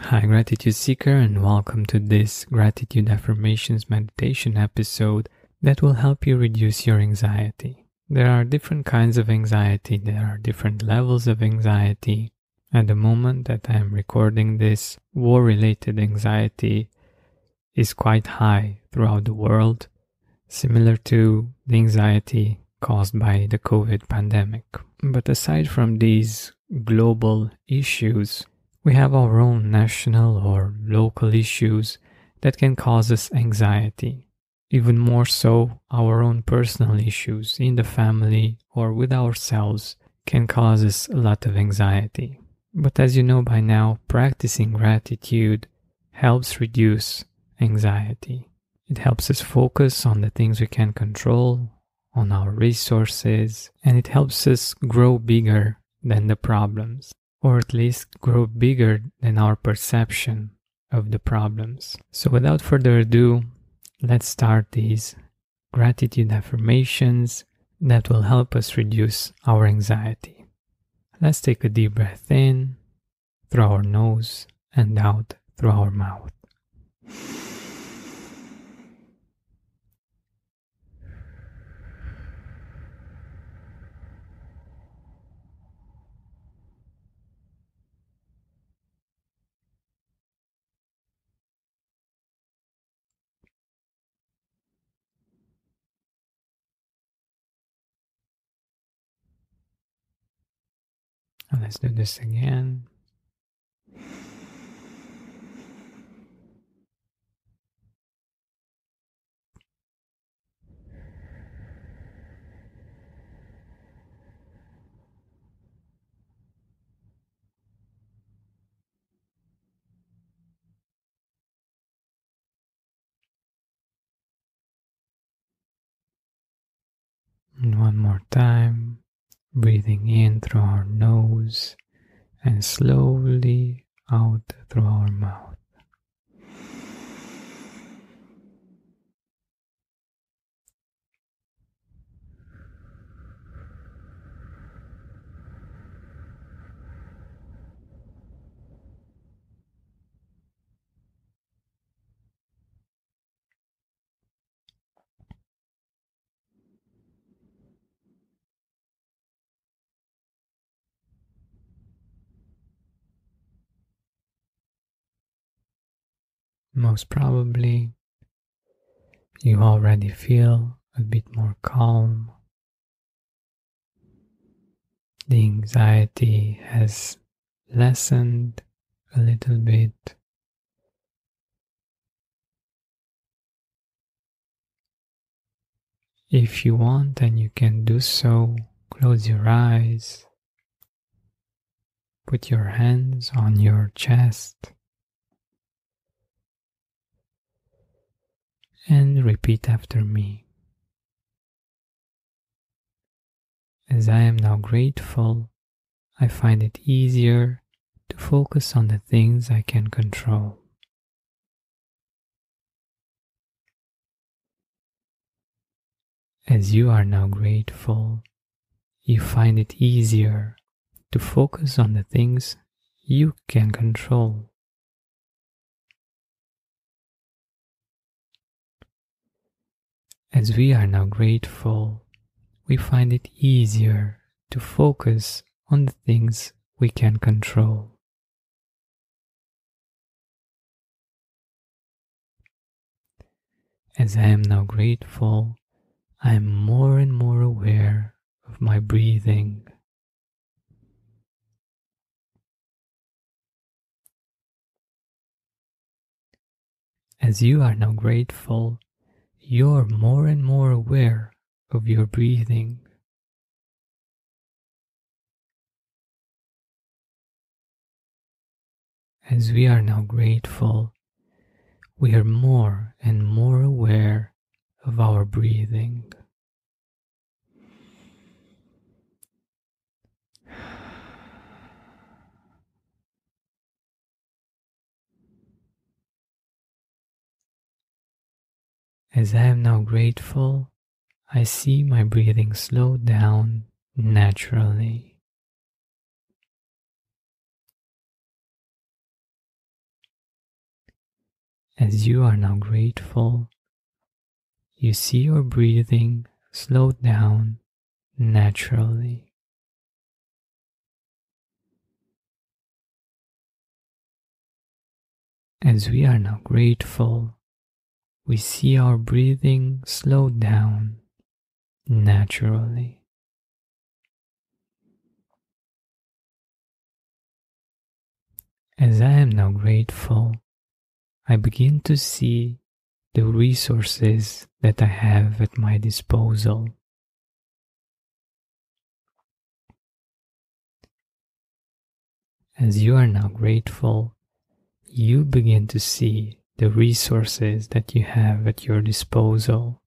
Hi, Gratitude Seeker, and welcome to this Gratitude Affirmations Meditation episode that will help you reduce your anxiety. There are different kinds of anxiety, there are different levels of anxiety. At the moment that I am recording this, war-related anxiety is quite high throughout the world, similar to the anxiety caused by the COVID pandemic. But aside from these global issues, we have our own national or local issues that can cause us anxiety. Even more so, our own personal issues in the family or with ourselves can cause us a lot of anxiety. But as you know by now, practicing gratitude helps reduce anxiety. It helps us focus on the things we can control, on our resources, and it helps us grow bigger than the problems, or at least grow bigger than our perception of the problems. So without further ado, let's start these gratitude affirmations that will help us reduce our anxiety. Let's take a deep breath in through our nose and out through our mouth. Let's do this again. And one more time. Breathing in through our nose and slowly out through our mouth. Most probably, you already feel a bit more calm. The anxiety has lessened a little bit. If you want, and you can do so, close your eyes, put your hands on your chest, and repeat after me. As I am now grateful, I find it easier to focus on the things I can control. As you are now grateful, you find it easier to focus on the things you can control. As we are now grateful, we find it easier to focus on the things we can control. As I am now grateful, I am more and more aware of my breathing. As you are now grateful, you're more and more aware of your breathing. As we are now grateful, we are more and more aware of our breathing. As I am now grateful, I see my breathing slow down naturally. As you are now grateful, you see your breathing slow down naturally. As we are now grateful, we see our breathing slow down naturally. As I am now grateful, I begin to see the resources that I have at my disposal. As you are now grateful, you begin to see the resources that you have at your disposal.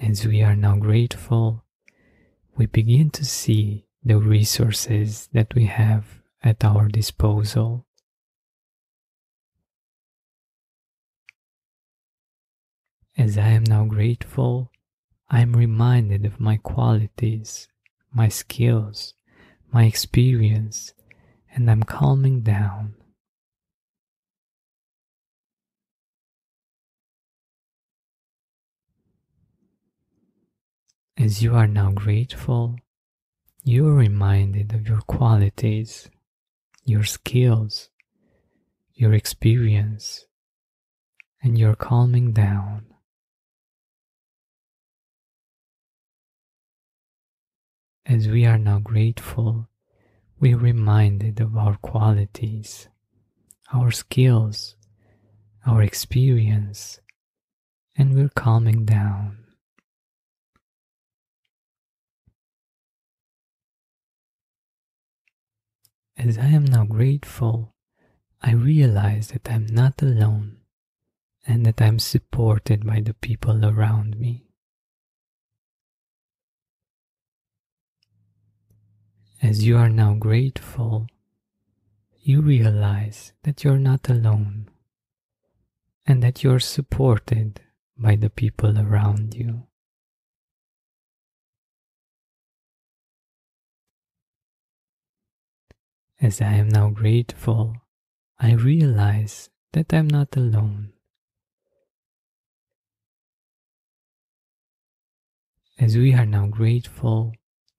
As we are now grateful, we begin to see the resources that we have at our disposal. As I am now grateful, I am reminded of my qualities, my skills, my experience, and I'm calming down. As you are now grateful, you are reminded of your qualities, your skills, your experience, and you're calming down. As we are now grateful, we are reminded of our qualities, our skills, our experience, and we're calming down. As I am now grateful, I realize that I'm not alone and that I'm supported by the people around me. As you are now grateful, you realize that you're not alone and that you're supported by the people around you. As I am now grateful, I realize that I'm not alone. As we are now grateful,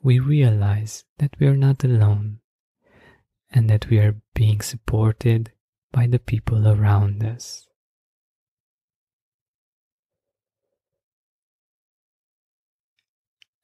we realize that we are not alone and that we are being supported by the people around us.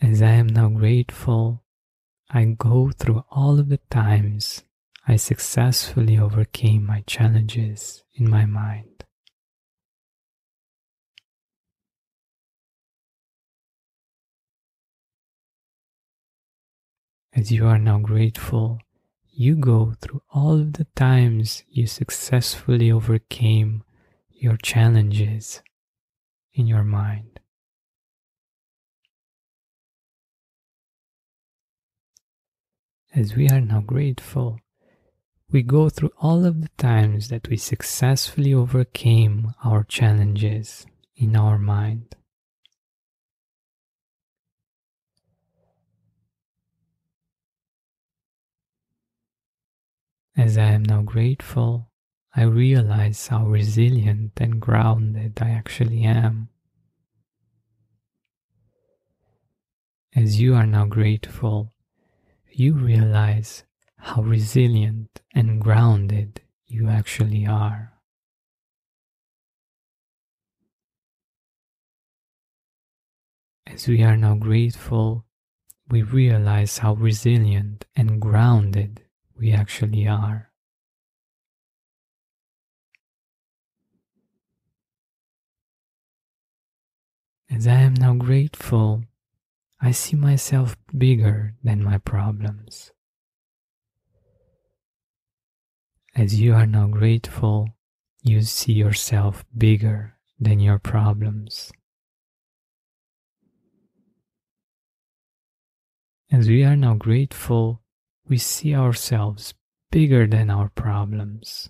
As I am now grateful, I go through all of the times I successfully overcame my challenges in my mind. As you are now grateful, you go through all of the times you successfully overcame your challenges in your mind. As we are now grateful, we go through all of the times that we successfully overcame our challenges in our mind. As I am now grateful, I realize how resilient and grounded I actually am. As you are now grateful, you realize how resilient and grounded you actually are. As we are now grateful, we realize how resilient and grounded we actually are. As I am now grateful, I see myself bigger than my problems. As you are now grateful, you see yourself bigger than your problems. As we are now grateful, we see ourselves bigger than our problems.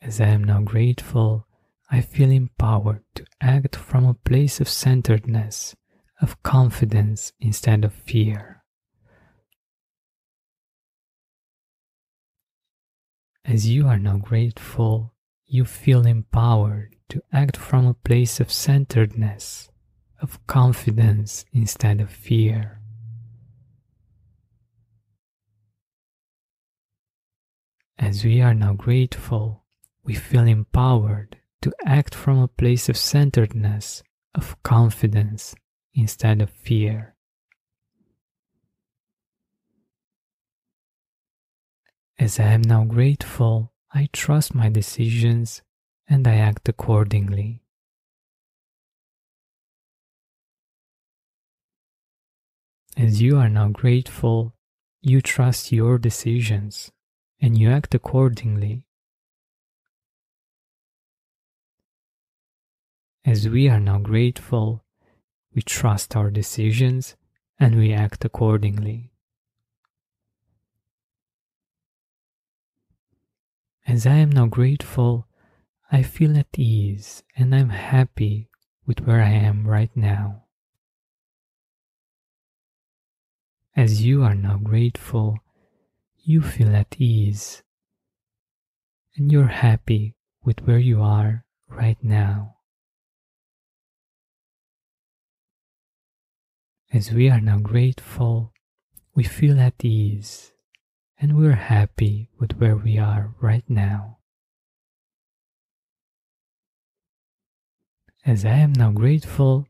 As I am now grateful, I feel empowered to act from a place of centeredness, of confidence instead of fear, As you are now grateful, you feel empowered to act from a place of centeredness, of confidence instead of fear. As we are now grateful, we feel empowered to act from a place of centeredness, of confidence instead of fear. As I am now grateful, I trust my decisions and I act accordingly. As you are now grateful, you trust your decisions and you act accordingly. As we are now grateful, we trust our decisions and we act accordingly. As I am now grateful, I feel at ease and I'm happy with where I am right now. As you are now grateful, you feel at ease and you're happy with where you are right now. As we are now grateful, we feel at ease and we're happy with where we are right now. As I am now grateful,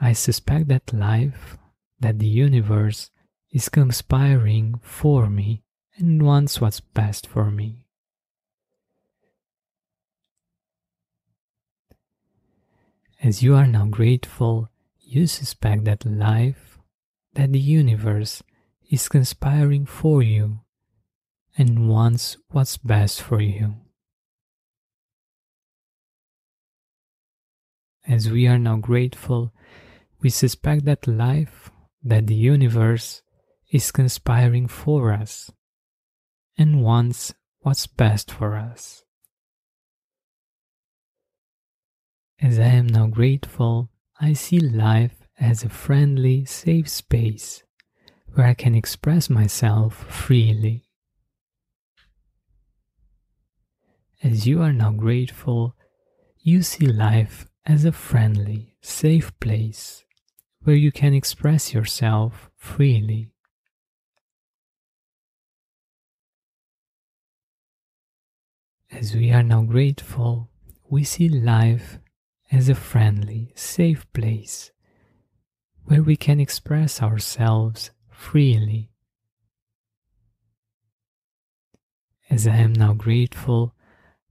I suspect that life, that the universe is conspiring for me and wants what's best for me. As you are now grateful, you suspect that life, that the universe is conspiring for you and wants what's best for you. As we are now grateful, we suspect that life, that the universe is conspiring for us and wants what's best for us. As I am now grateful, I see life as a friendly, safe space where I can express myself freely. As you are now grateful, you see life as a friendly, safe place where you can express yourself freely. As we are now grateful, we see life as a friendly, safe place where we can express ourselves freely. As I am now grateful,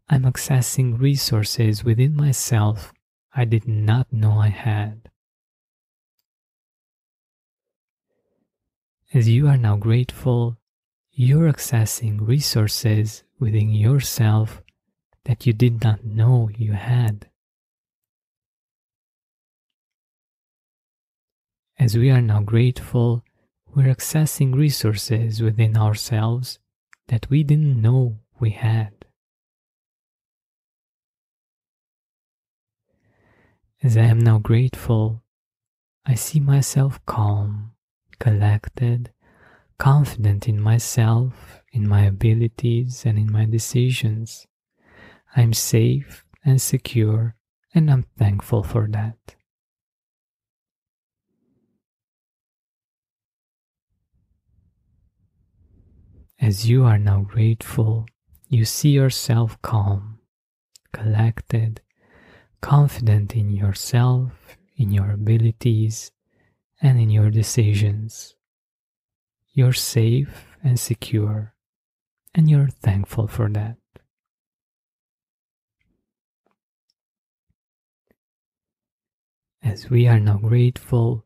I'm accessing resources within myself I did not know I had. As you are now grateful, you're accessing resources within yourself that you did not know you had. As we are now grateful, we're accessing resources within ourselves that we didn't know we had. As I am now grateful, I see myself calm, collected, confident in myself, in my abilities, and in my decisions. I'm safe and secure, and I'm thankful for that. As you are now grateful, you see yourself calm, collected, confident in yourself, in your abilities, and in your decisions. You're safe and secure, and you're thankful for that. As we are now grateful,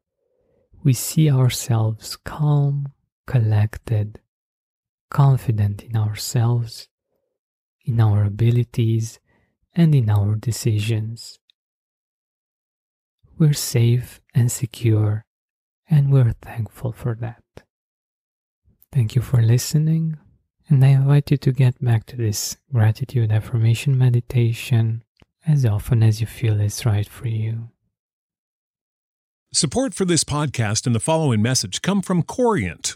we see ourselves calm, collected, confident in ourselves, in our abilities, and in our decisions. We're safe and secure, and we're thankful for that. Thank you for listening, and I invite you to get back to this gratitude affirmation meditation as often as you feel is right for you. Support for this podcast and the following message come from Corient,